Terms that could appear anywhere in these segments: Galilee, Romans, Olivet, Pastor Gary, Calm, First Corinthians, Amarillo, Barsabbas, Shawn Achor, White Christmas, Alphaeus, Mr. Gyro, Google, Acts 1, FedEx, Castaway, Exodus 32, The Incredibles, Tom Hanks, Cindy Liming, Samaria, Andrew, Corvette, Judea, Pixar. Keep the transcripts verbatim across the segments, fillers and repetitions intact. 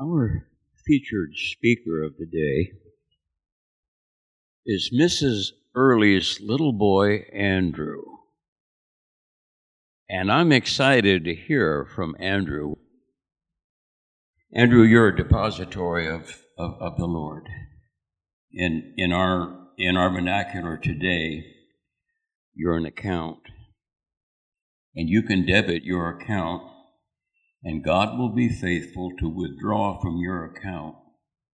Our featured speaker of the day is Missus Early's little boy, Andrew. And I'm excited to hear from Andrew. Andrew, you're a depository of, of, of the Lord. In, in, our, in our vernacular today, you're an account. And you can debit your account, and God will be faithful to withdraw from your account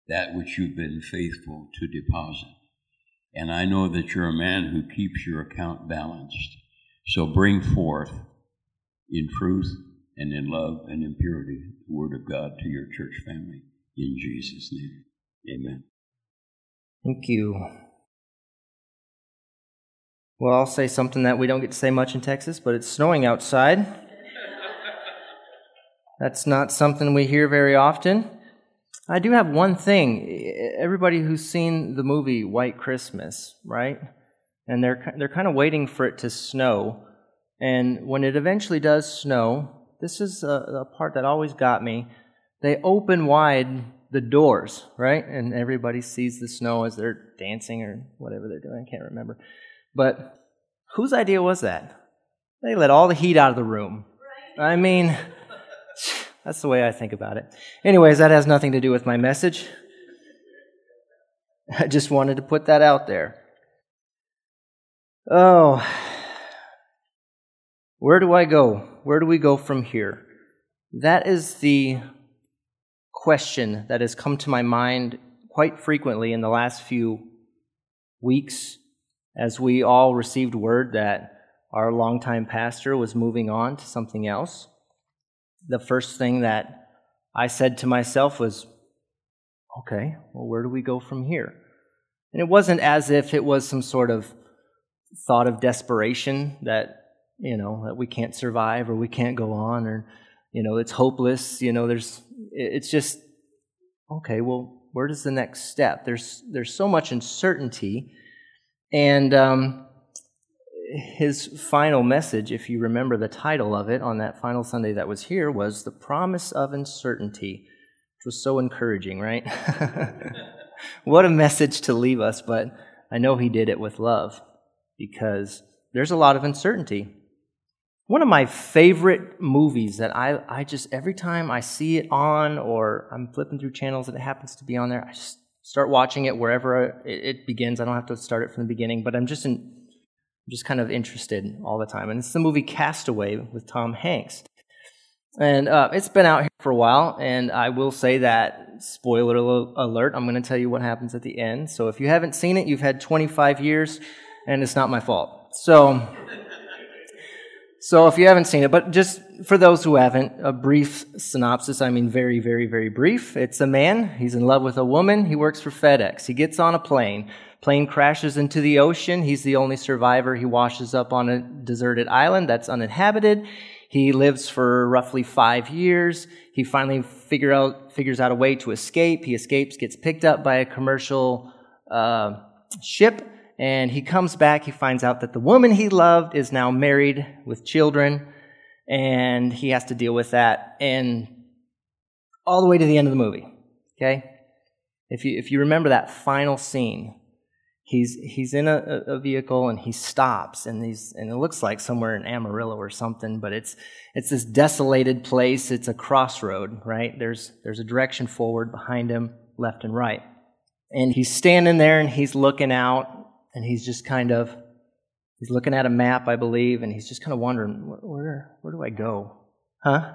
that which you've been faithful to deposit. And I know that you're a man who keeps your account balanced. So bring forth in truth and in love and in purity the Word of God to your church family. In Jesus' name, amen. Thank you. Well, I'll say something that we don't get to say much in Texas, but it's snowing outside. That's not something we hear very often. I do have one thing. Everybody who's seen the movie White Christmas, right? And they're they're kind of waiting for it to snow. And when it eventually does snow, this is a, a part that always got me. They open wide the doors, right? And everybody sees the snow as they're dancing or whatever they're doing. I can't remember. But whose idea was that? They let all the heat out of the room. Right. I mean... That's the way I think about it. Anyways, that has nothing to do with my message. I just wanted to put that out there. Oh, where do I go? Where do we go from here? That is the question that has come to my mind quite frequently in the last few weeks as we all received word that our longtime pastor was moving on to something else. The first thing that I said to myself was, okay, well, where do we go from here? And it wasn't as if it was some sort of thought of desperation that, you know, that we can't survive or we can't go on or, you know, it's hopeless. You know, there's, it's just, okay, well, where does the next step? There's, there's so much uncertainty. And um his final message, if you remember the title of it on that final Sunday that was here, was The Promise of Uncertainty, which was so encouraging, right? What a message to leave us, but I know he did it with love because there's a lot of uncertainty. One of my favorite movies that I, I just, every time I see it on or I'm flipping through channels and it happens to be on there, I just start watching it wherever it begins. I don't have to start it from the beginning, but I'm just in... I'm just kind of interested all the time. And it's the movie Castaway with Tom Hanks. And uh, it's been out here for a while, and I will say that, spoiler alert, I'm going to tell you what happens at the end. So if you haven't seen it, you've had twenty-five years, and it's not my fault. So, so if you haven't seen it, but just for those who haven't, a brief synopsis, I mean very, very, very brief. It's a man, he's in love with a woman, he works for FedEx, he gets on a plane. Plane crashes into the ocean. He's the only survivor. He washes up on a deserted island that's uninhabited. He lives for roughly five years. He finally figure out, figures out a way to escape. He escapes, gets picked up by a commercial uh, ship, and he comes back. He finds out that the woman he loved is now married with children, and he has to deal with that, and all the way to the end of the movie, okay? If you, if you remember that final scene, He's he's in a, a vehicle and he stops and he's and it looks like somewhere in Amarillo or something, but it's it's this desolated place. It's a crossroad, right? There's there's a direction forward, behind him, left and right, and he's standing there and he's looking out and he's just kind of he's looking at a map, I believe, and he's just kind of wondering where where, where do I go, huh?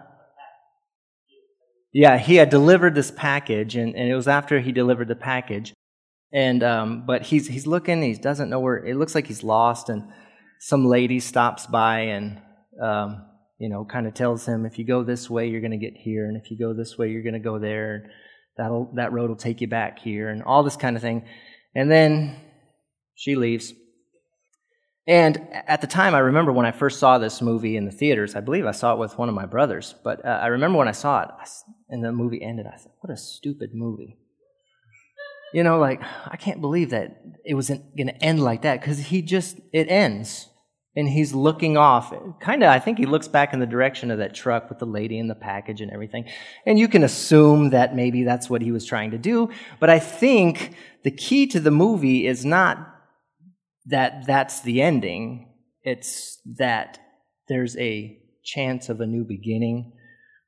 Yeah, he had delivered this package, and, and it was after he delivered the package. And um, but he's he's looking. He doesn't know where. It looks like he's lost. And some lady stops by and um, you know, kind of tells him, if you go this way, you're going to get here, and if you go this way, you're going to go there. And that'll that road will take you back here, and all this kind of thing. And then she leaves. And at the time, I remember when I first saw this movie in the theaters. I believe I saw it with one of my brothers. But uh, I remember when I saw it, and the movie ended. I thought, what a stupid movie. You know, like, I can't believe that it was going to end like that, because he just, it ends. and he's looking off. Kind of, I think he looks back in the direction of that truck with the lady and the package and everything. And you can assume that maybe that's what he was trying to do. But I think the key to the movie is not that that's the ending. It's that there's a chance of a new beginning,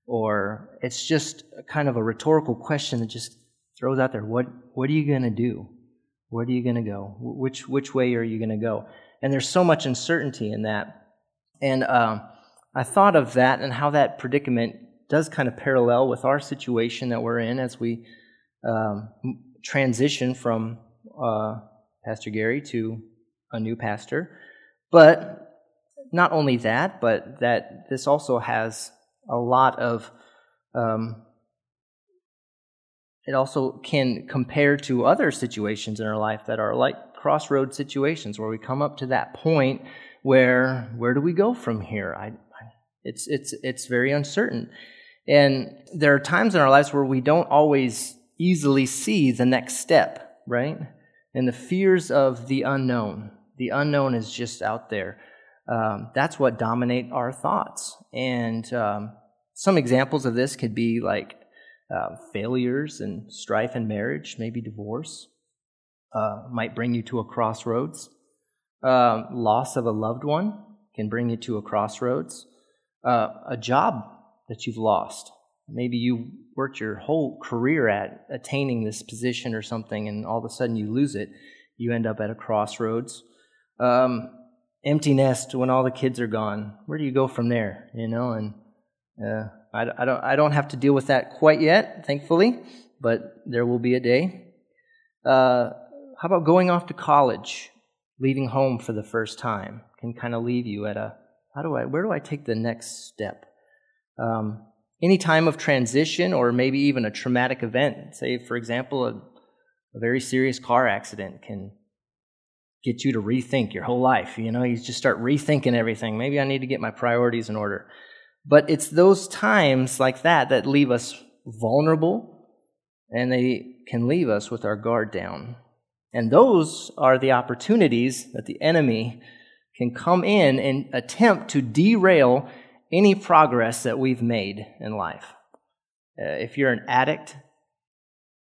or it's just kind of a rhetorical question that just throws out there, what what are you going to do? Where are you going to go? Which which way are you going to go? And there's so much uncertainty in that. And uh, I thought of that and how that predicament does kind of parallel with our situation that we're in as we um, transition from uh, Pastor Gary to a new pastor. But not only that, but that this also has a lot of, um, it also can compare to other situations in our life that are like crossroad situations where we come up to that point where, where do we go from here? I, I, it's it's it's very uncertain. And there are times in our lives where we don't always easily see the next step, right? And the fears of the unknown. The unknown is just out there. Um, that's what dominate our thoughts. And um, some examples of this could be like uh, failures and strife in marriage, maybe divorce. Uh, might bring you to a crossroads. Uh, loss of a loved one can bring you to a crossroads. Uh, a job that you've lost. Maybe you worked your whole career at attaining this position or something, and all of a sudden you lose it. You end up at a crossroads. Um, empty nest when all the kids are gone. Where do you go from there? You know, and uh, I, I don't. I don't have to deal with that quite yet, thankfully. But there will be a day. Uh, How about going off to college, leaving home for the first time? Can kind of leave you at a, how do I, where do I take the next step? Um, any time of transition or maybe even a traumatic event, say, for example, a, a very serious car accident can get you to rethink your whole life. You know, you just start rethinking everything. Maybe I need to get my priorities in order. But it's those times like that that leave us vulnerable, and they can leave us with our guard down. And those are the opportunities that the enemy can come in and attempt to derail any progress that we've made in life. Uh, if you're an addict,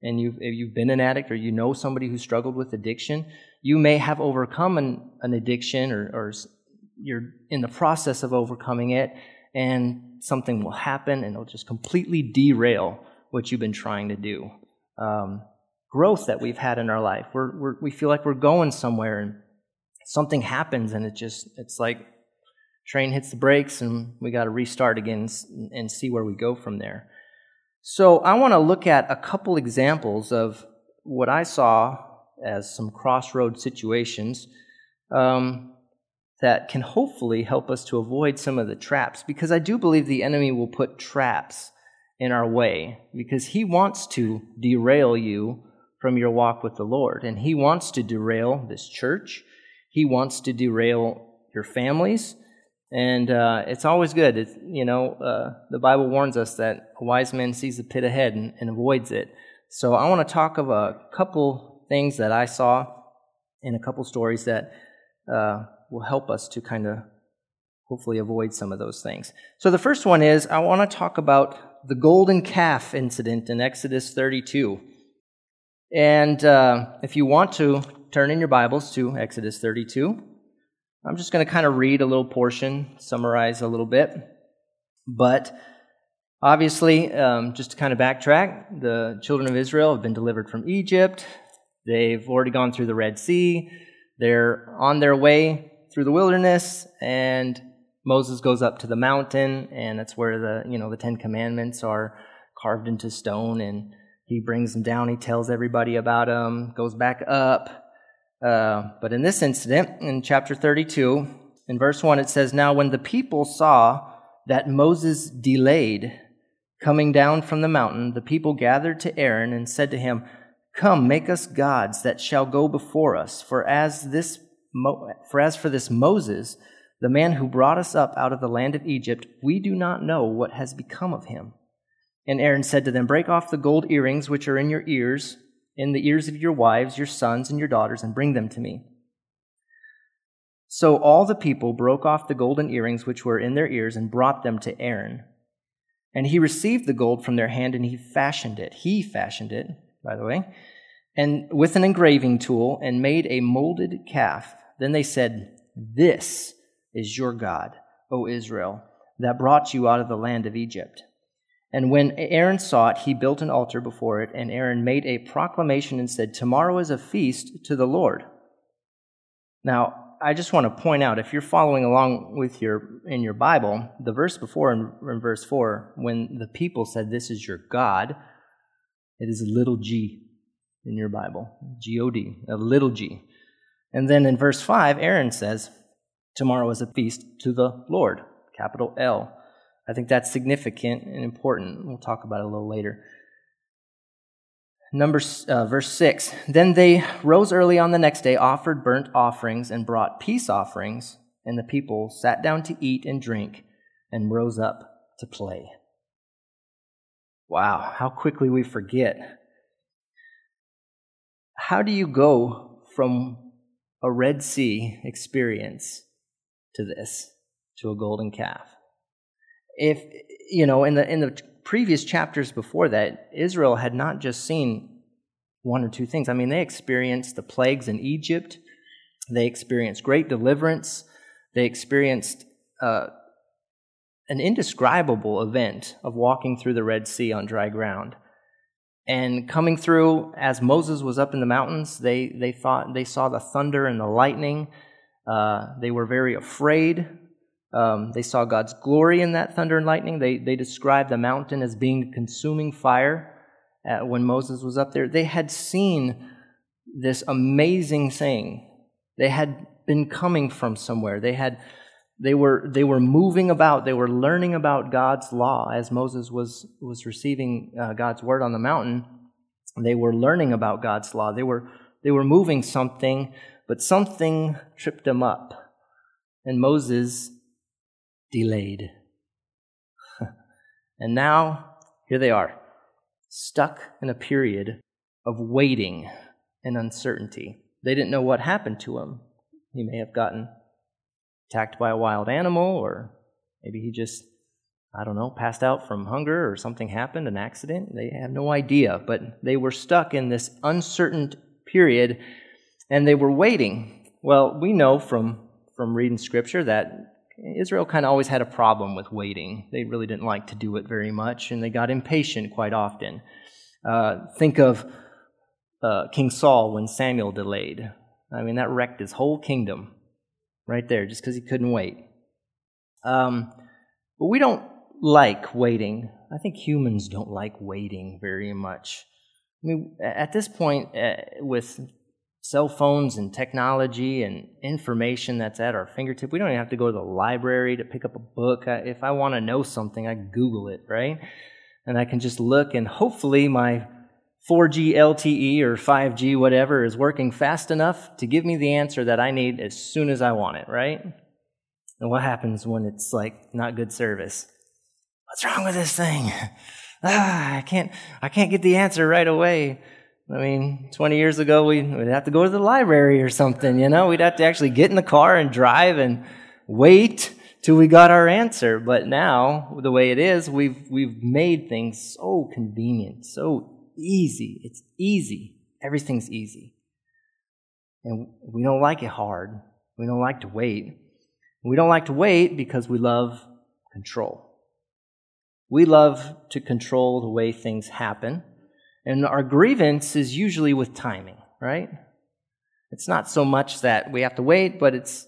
and you've, if you've been an addict, or you know somebody who struggled with addiction, you may have overcome an, an addiction, or, or you're in the process of overcoming it, and something will happen, and it'll just completely derail what you've been trying to do. Um, growth that we've had in our life. We're, we're, we feel like we're going somewhere, and something happens, and it just, it's like train hits the brakes, and we got to restart again and, and see where we go from there. So I want to look at a couple examples of what I saw as some crossroad situations um, that can hopefully help us to avoid some of the traps, because I do believe the enemy will put traps in our way, because he wants to derail you from your walk with the Lord. And he wants to derail this church. He wants to derail your families. And uh, it's always good. It's, you know, uh, the Bible warns us that a wise man sees the pit ahead and, and avoids it. So I want to talk of a couple things that I saw and a couple stories that uh, will help us to kind of hopefully avoid some of those things. So the first one is I want to talk about the golden calf incident in Exodus thirty-two. And uh, if you want to, turn in your Bibles to Exodus thirty-two. I'm just going to kind of read a little portion, summarize a little bit. But obviously, um, just to kind of backtrack, the children of Israel have been delivered from Egypt. They've already gone through the Red Sea. They're on their way through the wilderness, and Moses goes up to the mountain, and that's where the, you know, the Ten Commandments are carved into stone, and he brings them down. He tells everybody about them, goes back up. Uh, but in this incident, in chapter thirty-two, in verse one, it says, "Now when the people saw that Moses delayed coming down from the mountain, the people gathered to Aaron and said to him, 'Come, make us gods that shall go before us. For as this, Mo- for as for this Moses, the man who brought us up out of the land of Egypt, we do not know what has become of him.' And Aaron said to them, 'Break off the gold earrings which are in your ears, in the ears of your wives, your sons, and your daughters, and bring them to me.' So all the people broke off the golden earrings which were in their ears and brought them to Aaron. And he received the gold from their hand and he fashioned it. He fashioned it, by the way, and with an engraving tool and made a molded calf. Then they said, "This is your God, O Israel, that brought you out of the land of Egypt." And when Aaron saw it, he built an altar before it, and Aaron made a proclamation and said, "Tomorrow is a feast to the Lord." Now, I just want to point out, if you're following along with your in your Bible, the verse before in, in verse four, when the people said, "This is your God," it is a little g in your Bible, G O D, a little g. And then in verse five, Aaron says, "Tomorrow is a feast to the Lord," capital L. I think that's significant and important. We'll talk about it a little later. Number, uh, verse six, "Then they rose early on the next day, offered burnt offerings, and brought peace offerings, and the people sat down to eat and drink, and rose up to play." Wow, how quickly we forget. How do you go from a Red Sea experience to this, to a golden calf? If, you know, in the in the previous chapters before that, Israel had not just seen one or two things. I mean, they experienced the plagues in Egypt. They experienced great deliverance. They experienced uh, an indescribable event of walking through the Red Sea on dry ground. And coming through, as Moses was up in the mountains, they, they thought they saw the thunder and the lightning. Uh, they were very afraid. Um, they saw God's glory in that thunder and lightning. They they described the mountain as being a consuming fire uh, when Moses was up there. They had seen this amazing thing. They had been coming from somewhere. They had they were they were moving about. They were learning about God's law as Moses was was receiving uh, God's word on the mountain. They were learning about God's law. They were they were moving something, but something tripped them up, and Moses delayed. And now, here they are, stuck in a period of waiting and uncertainty. They didn't know what happened to him. He may have gotten attacked by a wild animal, or maybe he just, I don't know, passed out from hunger, or something happened, an accident. They have no idea, but they were stuck in this uncertain period, and they were waiting. Well, we know from, from reading Scripture that Israel kind of always had a problem with waiting. They really didn't like to do it very much, and they got impatient quite often. Uh, think of uh, King Saul when Samuel delayed. I mean, that wrecked his whole kingdom right there just because he couldn't wait. Um, but we don't like waiting. I think humans don't like waiting very much. I mean, at this point, uh, with cell phones and technology and information that's at our fingertip, we don't even have to go to the library to pick up a book. I, if I want to know something, I Google it, right? And I can just look, and hopefully my four G L T E or five G, whatever, is working fast enough to give me the answer that I need as soon as I want it, right? And what happens when it's, like, not good service? What's wrong with this thing? Ah, I can't, I can't get the answer right away. I mean, twenty years ago, we'd have to go to the library or something, you know? We'd have to actually get in the car and drive and wait till we got our answer. But now, the way it is, we've we've made things so convenient, so easy. It's easy. Everything's easy. And we don't like it hard. We don't like to wait. We don't like to wait because we love control. We love to control the way things happen. And our grievance is usually with timing, right? It's not so much that we have to wait, but it's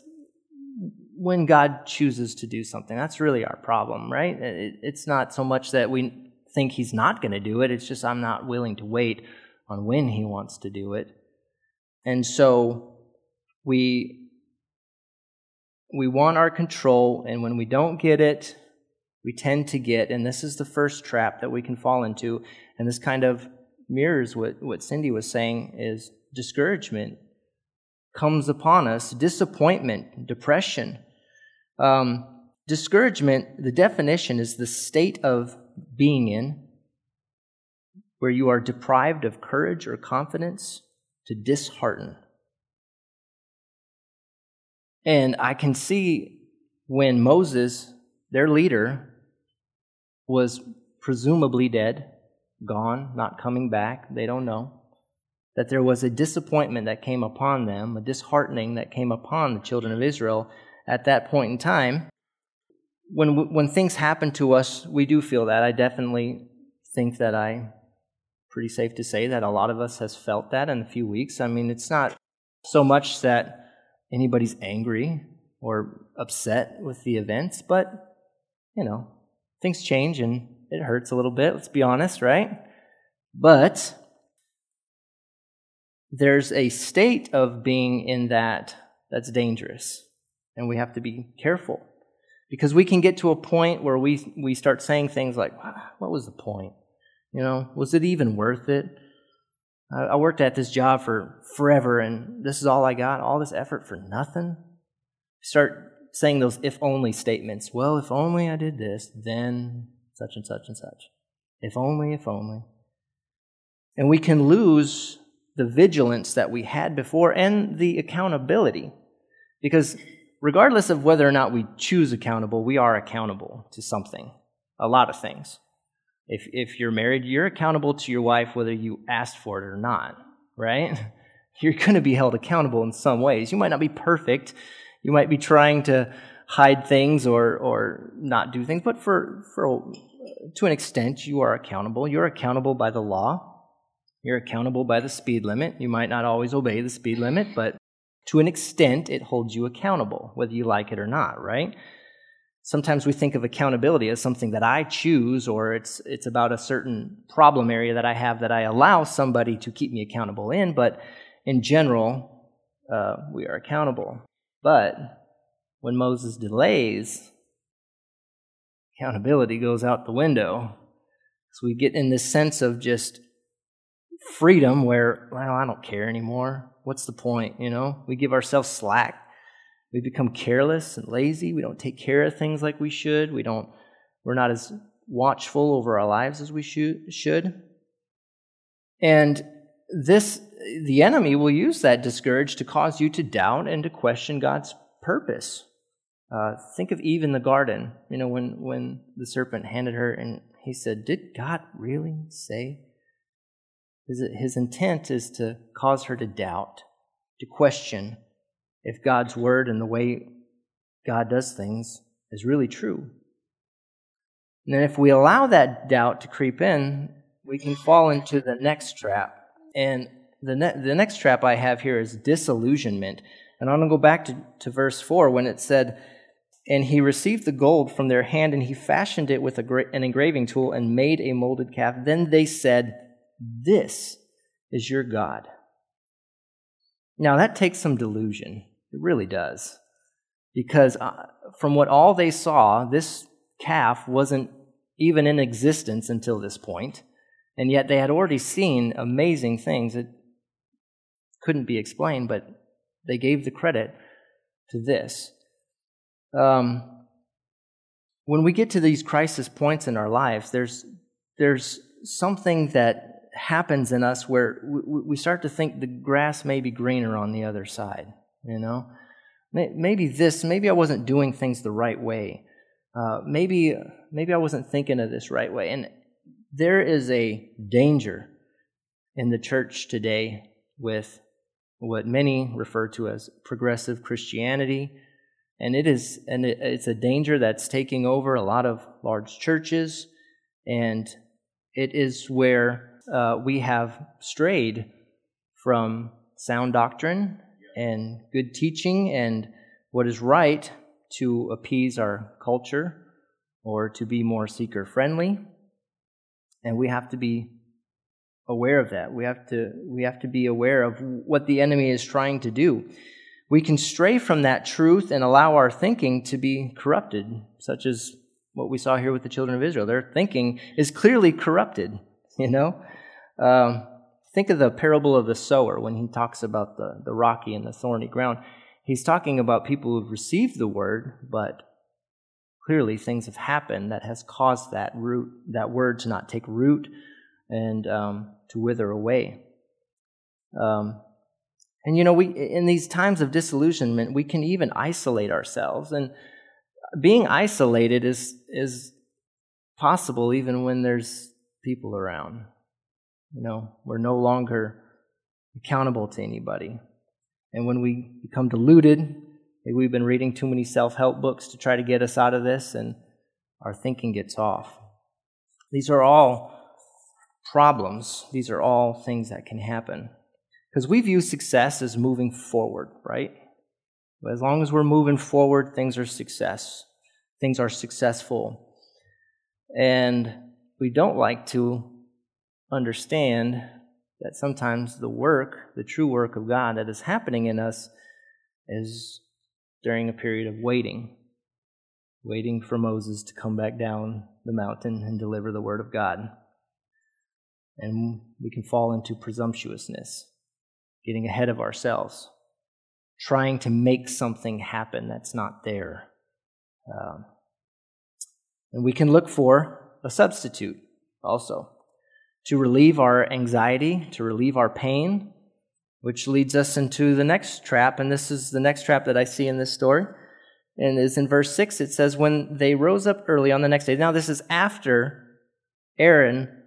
when God chooses to do something. That's really our problem, right? It's not so much that we think he's not going to do it. It's just I'm not willing to wait on when he wants to do it. And so we we want our control, and when we don't get it, we tend to get, and this is the first trap that we can fall into, and this kind of mirrors what, what Cindy was saying, is discouragement comes upon us, disappointment, depression. Um, discouragement, the definition is the state of being in where you are deprived of courage or confidence to dishearten. And I can see when Moses, their leader, was presumably dead, gone, not coming back, they don't know, that there was a disappointment that came upon them, a disheartening that came upon the children of Israel at that point in time. When when things happen to us, we do feel that. I definitely think that I, pretty safe to say that a lot of us has felt that in a few weeks. I mean, it's not so much that anybody's angry or upset with the events, but, you know, things change and it hurts a little bit, let's be honest, right? But there's a state of being in that that's dangerous, and we have to be careful, because we can get to a point where we we start saying things like, what was the point? You know, was it even worth it? I, I worked at this job for forever, and this is all I got, all this effort for nothing? Start saying those if-only statements. Well, if only I did this, then such and such and such. If only, if only. And we can lose the vigilance that we had before and the accountability, because regardless of whether or not we choose accountable, we are accountable to something, a lot of things. If if you're married, you're accountable to your wife whether you asked for it or not, right? You're going to be held accountable in some ways. You might not be perfect. You might be trying to hide things or or not do things, but for for to an extent, you are accountable. You're accountable by the law. You're accountable by the speed limit. You might not always obey the speed limit, but to an extent, it holds you accountable, whether you like it or not, right? Sometimes we think of accountability as something that I choose, or it's it's about a certain problem area that I have that I allow somebody to keep me accountable in, but in general, uh, we are accountable. But when Moses delays, accountability goes out the window. So we get in this sense of just freedom where, well, I don't care anymore. What's the point, you know? We give ourselves slack. We become careless and lazy. We don't take care of things like we should. We don't, we're not as watchful over our lives as we should. And this, the enemy will use that discourage to cause you to doubt and to question God's purpose. Uh, think of Eve in the garden, you know, when, when the serpent handed her and he said, did God really say? His, his intent is to cause her to doubt, to question if God's word and the way God does things is really true. And then if we allow that doubt to creep in, we can fall into the next trap. And the ne- the next trap I have here is disillusionment. And I'm going to go back to, to verse four when it said, and he received the gold from their hand, and he fashioned it with a gra- an engraving tool and made a molded calf. Then they said, this is your God. Now, that takes some delusion. It really does. Because uh, from what all they saw, this calf wasn't even in existence until this point, and yet they had already seen amazing things that couldn't be explained, but they gave the credit to this. Um, when we get to these crisis points in our lives, there's there's something that happens in us where we start to think the grass may be greener on the other side, you know? Maybe this, maybe I wasn't doing things the right way. Uh, maybe maybe I wasn't thinking of this right way. And there is a danger in the church today with what many refer to as progressive Christianity. And it is, and it's a danger that's taking over a lot of large churches, and it is where Uh, we have strayed from sound doctrine and good teaching and what is right to appease our culture or to be more seeker-friendly, and we have to be aware of that. We have to we have to be aware of what the enemy is trying to do. We can stray from that truth and allow our thinking to be corrupted, such as what we saw here with the children of Israel. Their thinking is clearly corrupted, you know? Um, think of the parable of the sower when he talks about the, the rocky and the thorny ground. He's talking about people who've received the word, but clearly things have happened that has caused that root, that word to not take root and um, to wither away. Um, And, you know, we in these times of disillusionment, we can even isolate ourselves. And being isolated is is possible even when there's people around. You know, we're no longer accountable to anybody. And when we become deluded, maybe we've been reading too many self-help books to try to get us out of this, and our thinking gets off. These are all problems. These are all things that can happen. Because we view success as moving forward, right? But as long as we're moving forward, things are success. Things are successful. And we don't like to understand that sometimes the work, the true work of God that is happening in us is during a period of waiting. Waiting for Moses to come back down the mountain and deliver the word of God. And we can fall into presumptuousness, getting ahead of ourselves, trying to make something happen that's not there. Um, and we can look for a substitute also to relieve our anxiety, to relieve our pain, which leads us into the next trap. And this is the next trap that I see in this story. And it's in verse six. It says, when they rose up early on the next day. Now this is after Aaron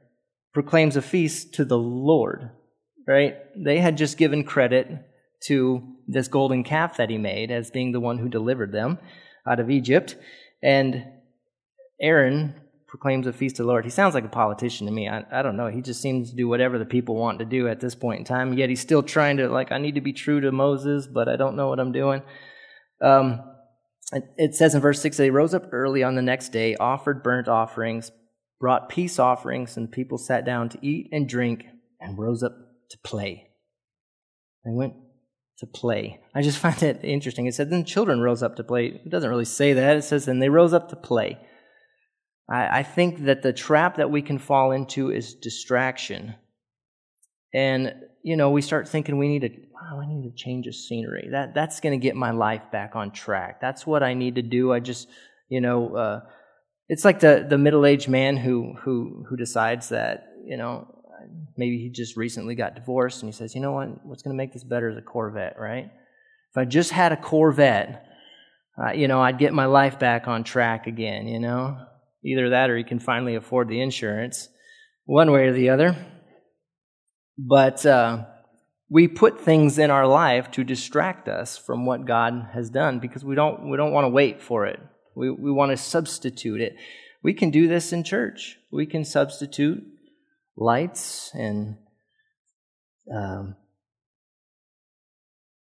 proclaims a feast to the Lord, right? They had just given credit to this golden calf that he made as being the one who delivered them out of Egypt. And Aaron proclaims a feast to the Lord. He sounds like a politician to me. I, I don't know. He just seems to do whatever the people want to do at this point in time. Yet he's still trying to, like, I need to be true to Moses, but I don't know what I'm doing. Um, it says in verse six, they rose up early on the next day, offered burnt offerings, brought peace offerings, and people sat down to eat and drink and rose up to play. They went to play. I just find that interesting. It said, then children rose up to play. It doesn't really say that. It says, and they rose up to play. I, I think that the trap that we can fall into is distraction. And, you know, we start thinking we need to, wow, I need to change the scenery. That That's going to get my life back on track. That's what I need to do. I just, you know, uh, it's like the, the middle-aged man who, who, who decides that, you know, maybe he just recently got divorced, and he says, you know what, what's going to make this better is a Corvette, right? If I just had a Corvette, uh, you know, I'd get my life back on track again, you know? Either that or he can finally afford the insurance, one way or the other. But uh, we put things in our life to distract us from what God has done because we don't we don't want to wait for it. We, we want to substitute it. We can do this in church. We can substitute lights and, um,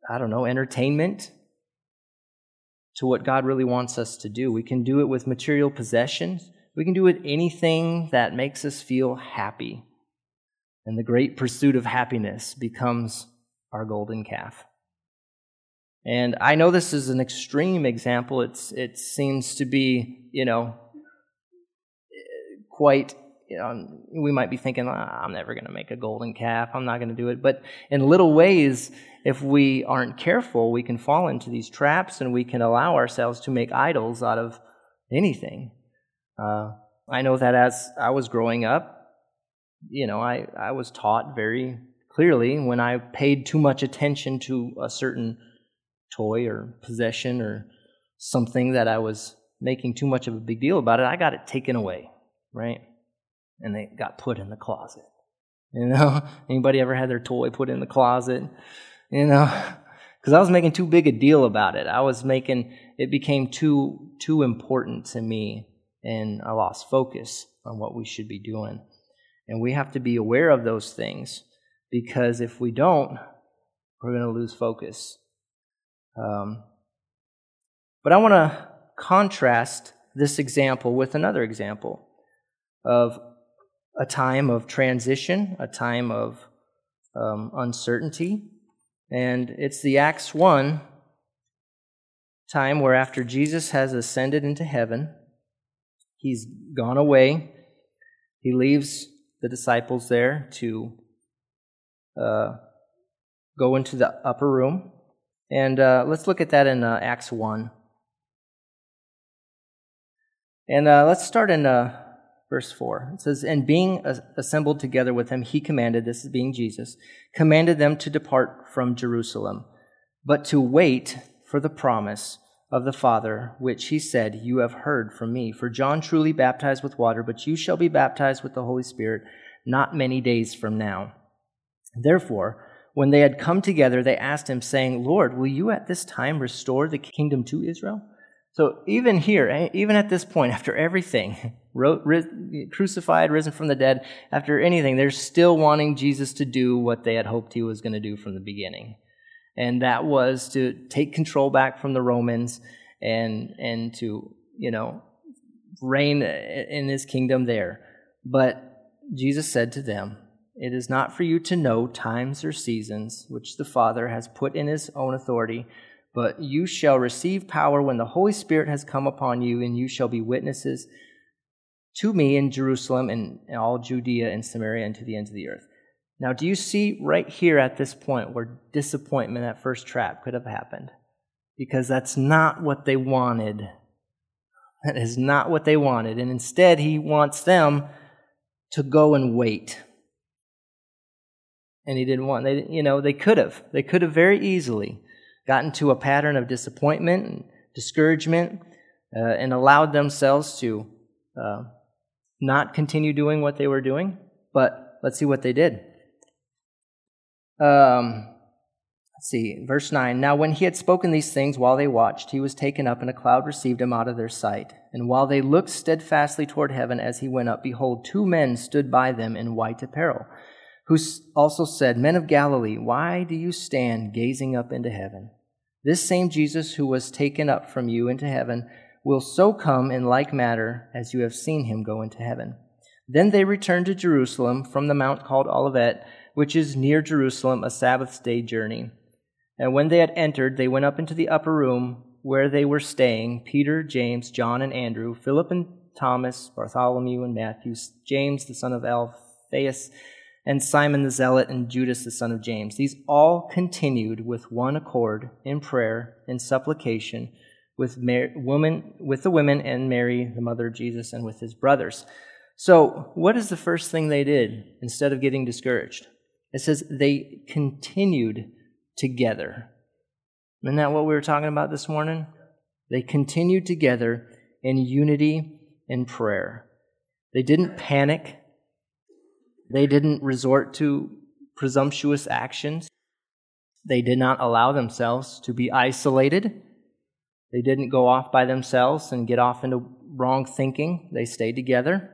I don't know, entertainment to what God really wants us to do. We can do it with material possessions. We can do it anything that makes us feel happy. And the great pursuit of happiness becomes our golden calf. And I know this is an extreme example. It's it seems to be, you know, quite... You know, we might be thinking, oh, I'm never going to make a golden calf. I'm not going to do it. But in little ways, if we aren't careful, we can fall into these traps and we can allow ourselves to make idols out of anything. Uh, I know that as I was growing up, you know, I, I was taught very clearly when I paid too much attention to a certain toy or possession or something that I was making too much of a big deal about it, I got it taken away, right? And they got put in the closet. You know, anybody ever had their toy put in the closet? You know, because I was making too big a deal about it. I was making, it became too too important to me, and I lost focus on what we should be doing. And we have to be aware of those things, because if we don't, we're going to lose focus. Um, but I want to contrast this example with another example of a time of transition, a time of um, uncertainty. And it's the Acts one time where after Jesus has ascended into heaven, he's gone away. He leaves the disciples there to uh, go into the upper room. And uh, let's look at that in uh, Acts one. And uh, let's start in uh, verse four. It says, and being assembled together with him, he commanded, this is being Jesus, commanded them to depart from Jerusalem, but to wait for the promise of the Father, which he said, you have heard from me. For John truly baptized with water, but you shall be baptized with the Holy Spirit not many days from now. Therefore, when they had come together, they asked him, saying, Lord, will you at this time restore the kingdom to Israel? So even here, even at this point, after everything, crucified, risen from the dead, after anything, they're still wanting Jesus to do what they had hoped he was going to do from the beginning. And that was to take control back from the Romans and and to, you know, reign in his kingdom there. But Jesus said to them, it is not for you to know times or seasons, which the Father has put in his own authority, but you shall receive power when the Holy Spirit has come upon you, and you shall be witnesses to me in Jerusalem and all Judea and Samaria and to the ends of the earth. Now, do you see right here at this point where disappointment, that first trap, could have happened? Because that's not what they wanted. That is not what they wanted. And instead, he wants them to go and wait. And he didn't want, they, you know, they could have. They could have very easily gotten to a pattern of disappointment and discouragement uh, and allowed themselves to uh, not continue doing what they were doing. But let's see what they did. Um, let's see, verse nine. Now when he had spoken these things while they watched, he was taken up, and a cloud received him out of their sight. And while they looked steadfastly toward heaven as he went up, behold, two men stood by them in white apparel, who also said, Men of Galilee, why do you stand gazing up into heaven? This same Jesus who was taken up from you into heaven will so come in like manner as you have seen him go into heaven. Then they returned to Jerusalem from the mount called Olivet, which is near Jerusalem, a Sabbath day journey. And when they had entered, they went up into the upper room where they were staying, Peter, James, John, and Andrew, Philip and Thomas, Bartholomew and Matthew, James the son of Alphaeus, and Simon the Zealot, and Judas the son of James. These all continued with one accord in prayer and supplication with Mary, woman, with the women and Mary, the mother of Jesus, and with his brothers. So what is the first thing they did instead of getting discouraged? It says they continued together. Isn't that what we were talking about this morning? They continued together in unity and prayer. They didn't panic. They didn't resort to presumptuous actions. They did not allow themselves to be isolated. They didn't go off by themselves and get off into wrong thinking. They stayed together.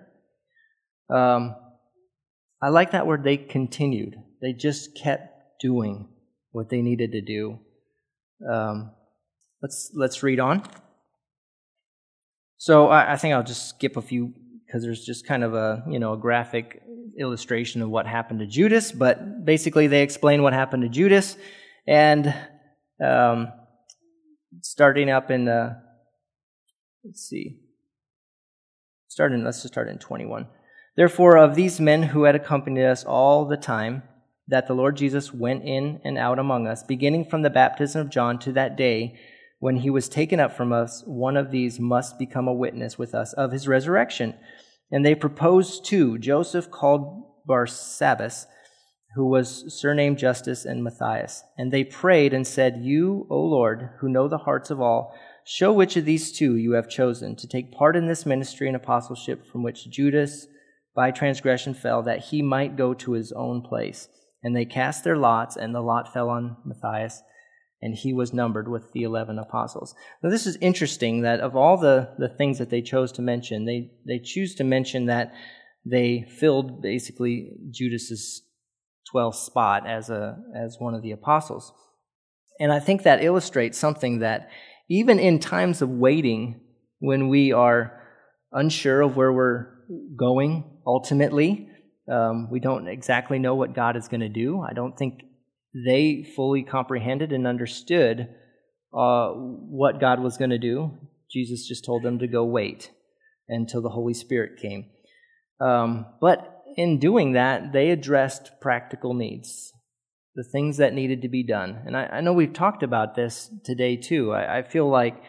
Um, I like that word, they continued. They just kept doing what they needed to do. Um, let's let's read on. So I, I think I'll just skip a few, because there's just kind of a, you know, a graphic illustration of what happened to Judas, but basically they explain what happened to Judas, and um, starting up in uh, let's see, starting let's just start in twenty-one. Therefore, of these men who had accompanied us all the time that the Lord Jesus went in and out among us, beginning from the baptism of John to that day when he was taken up from us, one of these must become a witness with us of his resurrection. And they proposed two, Joseph called Barsabbas, who was surnamed Justus, and Matthias. And they prayed and said, You, O Lord, who know the hearts of all, show which of these two you have chosen to take part in this ministry and apostleship from which Judas by transgression fell, that he might go to his own place. And they cast their lots, and the lot fell on Matthias, and he was numbered with the eleven apostles. Now, this is interesting that of all the, the things that they chose to mention, they, they choose to mention that they filled basically Judas's twelfth spot as a as one of the apostles. And I think that illustrates something, that even in times of waiting, when we are unsure of where we're going ultimately, um, we don't exactly know what God is going to do. I don't think they fully comprehended and understood uh, what God was going to do. Jesus just told them to go wait until the Holy Spirit came. Um, but in doing that, they addressed practical needs, the things that needed to be done. And I, I know we've talked about this today too. I, I feel like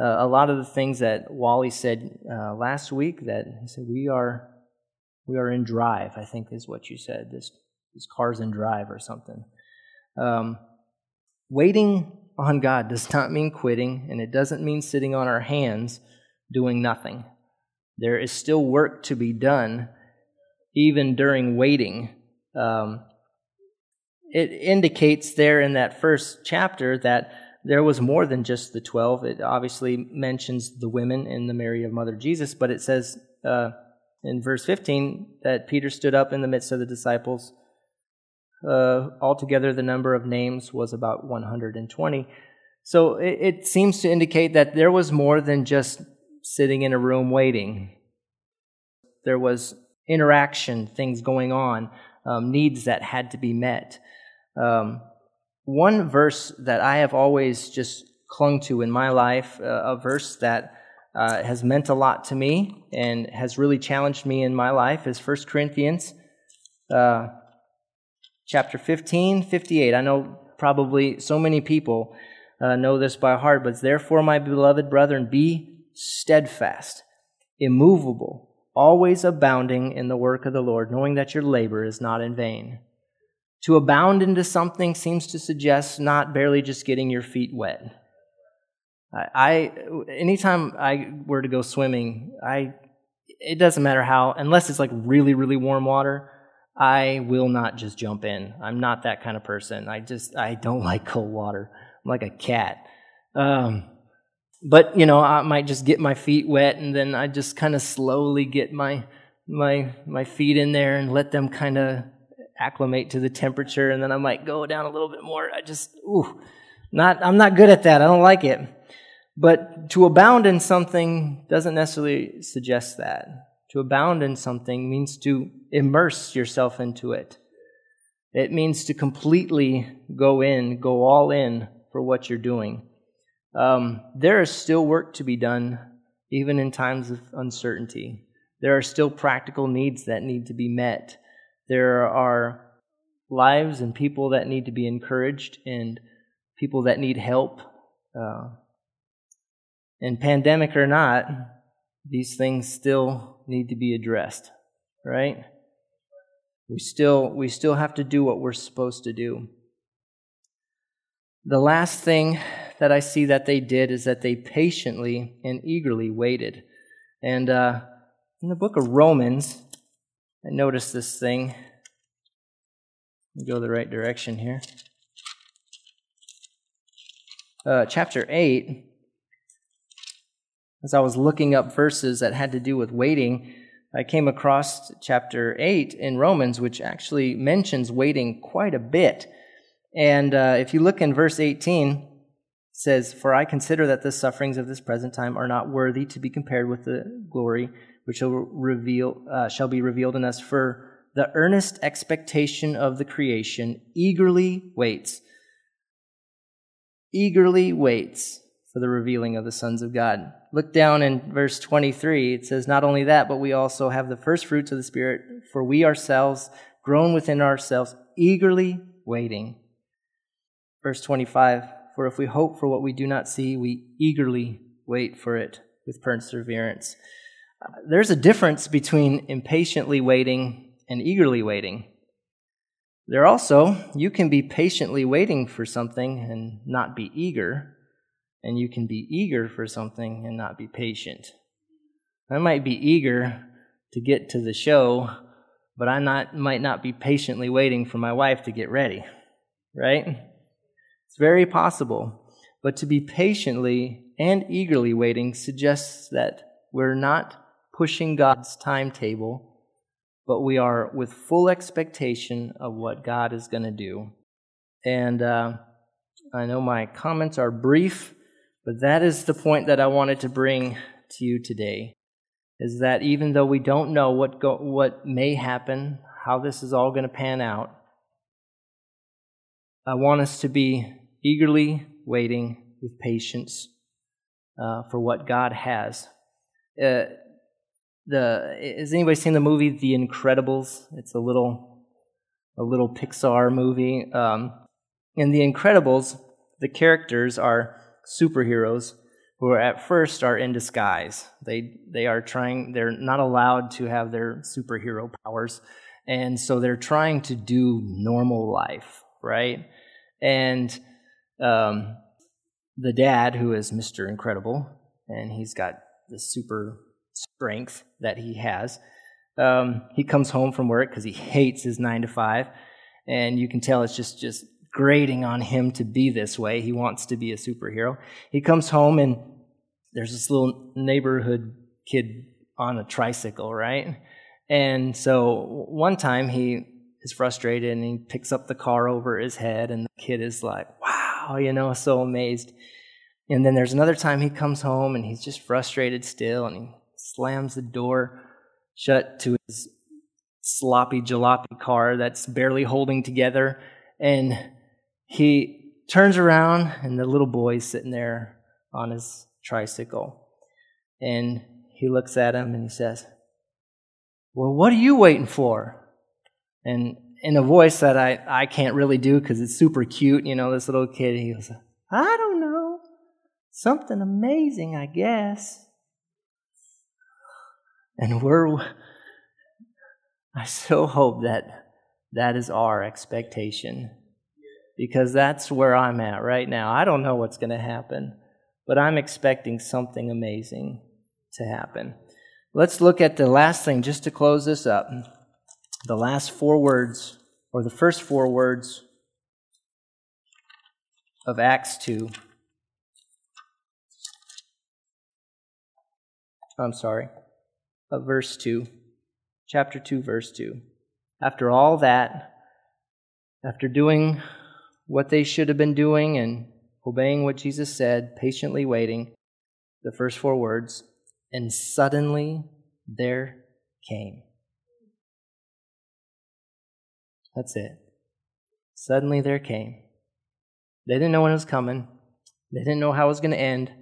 uh, a lot of the things that Wally said uh, last week. That he said we are we are in drive, I think is what you said. This this car's in drive or something. Um, waiting on God does not mean quitting, and it doesn't mean sitting on our hands doing nothing. There is still work to be done, even during waiting. Um, it indicates there in that first chapter that there was more than just the twelve. It obviously mentions the women in the Mary of Mother Jesus, but it says uh, in verse fifteen that Peter stood up in the midst of the disciples. Uh, altogether, the number of names was about one hundred twenty. So it, it seems to indicate that there was more than just sitting in a room waiting. There was interaction, things going on, um, needs that had to be met. Um, one verse that I have always just clung to in my life, uh, a verse that uh, has meant a lot to me and has really challenged me in my life, is First Corinthians uh, chapter fifteen, fifty-eight. I know probably so many people uh, know this by heart, but therefore, my beloved brethren, be steadfast, immovable, always abounding in the work of the Lord, knowing that your labor is not in vain. To abound into something seems to suggest not barely just getting your feet wet. I, I anytime I were to go swimming, I it doesn't matter how, unless it's like really, really warm water, I will not just jump in. I'm not that kind of person. I just I don't like cold water. I'm like a cat. Um, But, you know, I might just get my feet wet, and then I just kind of slowly get my my my feet in there and let them kind of acclimate to the temperature, and then I might go down a little bit more. I just, ooh, not I'm not good at that. I don't like it. But to abound in something doesn't necessarily suggest that. To abound in something means to immerse yourself into it. It means to completely go in, go all in for what you're doing. Um, there is still work to be done, even in times of uncertainty. There are still practical needs that need to be met. There are lives and people that need to be encouraged and people that need help. Uh, and pandemic or not, these things still need to be addressed, right? We still, we still have to do what we're supposed to do. The last thing that I see that they did is that they patiently and eagerly waited. And uh, in the book of Romans, I noticed this thing. Let me go the right direction here. Uh, chapter eight, as I was looking up verses that had to do with waiting, I came across chapter eight in Romans, which actually mentions waiting quite a bit. And uh, if you look in verse eighteen, it says, "For I consider that the sufferings of this present time are not worthy to be compared with the glory which shall reveal uh, shall be revealed in us. For the earnest expectation of the creation eagerly waits, eagerly waits for the revealing of the sons of God." Look down in verse twenty-three. It says, "Not only that, but we also have the first fruits of the Spirit. For we ourselves, grown within ourselves, eagerly waiting." Verse twenty-five, "For if we hope for what we do not see, we eagerly wait for it with perseverance." Uh, there's a difference between impatiently waiting and eagerly waiting. There also, you can be patiently waiting for something and not be eager, and you can be eager for something and not be patient. I might be eager to get to the show, but I not might not be patiently waiting for my wife to get ready, right? It's very possible, but to be patiently and eagerly waiting suggests that we're not pushing God's timetable, but we are with full expectation of what God is going to do. And uh, I know my comments are brief, but that is the point that I wanted to bring to you today, is that even though we don't know what go- what may happen, how this is all going to pan out, I want us to be eagerly waiting with patience uh, for what God has. Uh, the has anybody seen the movie The Incredibles? It's a little, a little Pixar movie. Um, in The Incredibles, the characters are superheroes who at first are in disguise. They they are trying, they're not allowed to have their superhero powers, and so they're trying to do normal life, right? And um, the dad, who is Mister Incredible, and he's got the super strength that he has, um, he comes home from work because he hates his nine to five, and you can tell it's just just grating on him to be this way. He wants to be a superhero. He comes home, and there's this little neighborhood kid on a tricycle, right? And so one time he is frustrated, and he picks up the car over his head, and the kid is like, wow, you know, so amazed. And then there's another time he comes home, and he's just frustrated still, and he slams the door shut to his sloppy jalopy car that's barely holding together, and he turns around, and the little boy's sitting there on his tricycle. And he looks at him, and he says, well, what are you waiting for? And in a voice that I, I can't really do because it's super cute, you know, this little kid, he goes, I don't know. Something amazing, I guess. And we're... I so hope that that is our expectation, because that's where I'm at right now. I don't know what's going to happen, but I'm expecting something amazing to happen. Let's look at the last thing just to close this up. The last four words, or the first four words of Acts two. I'm sorry, of verse two, chapter two, verse two. After all that, after doing what they should have been doing and obeying what Jesus said, patiently waiting, the first four words, and suddenly there came. That's it. Suddenly there came. They didn't know when it was coming. They didn't know how it was going to end,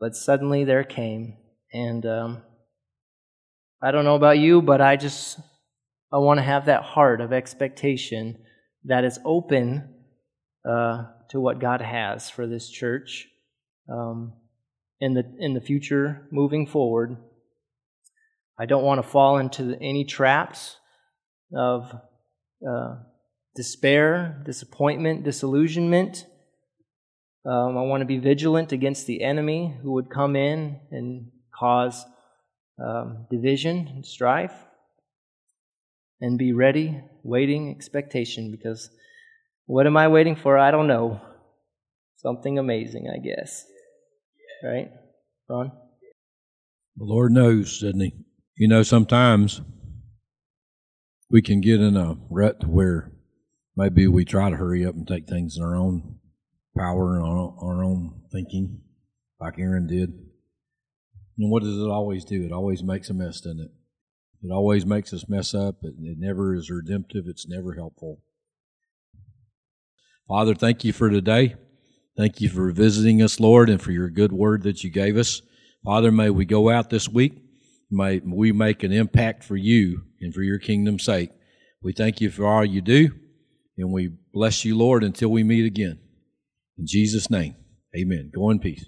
but suddenly there came. And um, I don't know about you, but I just... I want to have that heart of expectation that is open uh, to what God has for this church um, in the in the future, moving forward. I don't want to fall into any traps of uh, despair, disappointment, disillusionment. Um, I want to be vigilant against the enemy who would come in and cause um, division and strife. And be ready, waiting, expectation, because what am I waiting for? I don't know. Something amazing, I guess. Right? Ron? The Lord knows, doesn't He? You know, sometimes we can get in a rut where maybe we try to hurry up and take things in our own power and our, our own thinking, like Aaron did. And what does it always do? It always makes a mess, doesn't it? It always makes us mess up. It, it never is redemptive. It's never helpful. Father, thank you for today. Thank you for visiting us, Lord, and for your good word that you gave us. Father, may we go out this week. May we make an impact for you and for your kingdom's sake. We thank you for all you do, and we bless you, Lord, until we meet again. In Jesus' name, amen. Go in peace.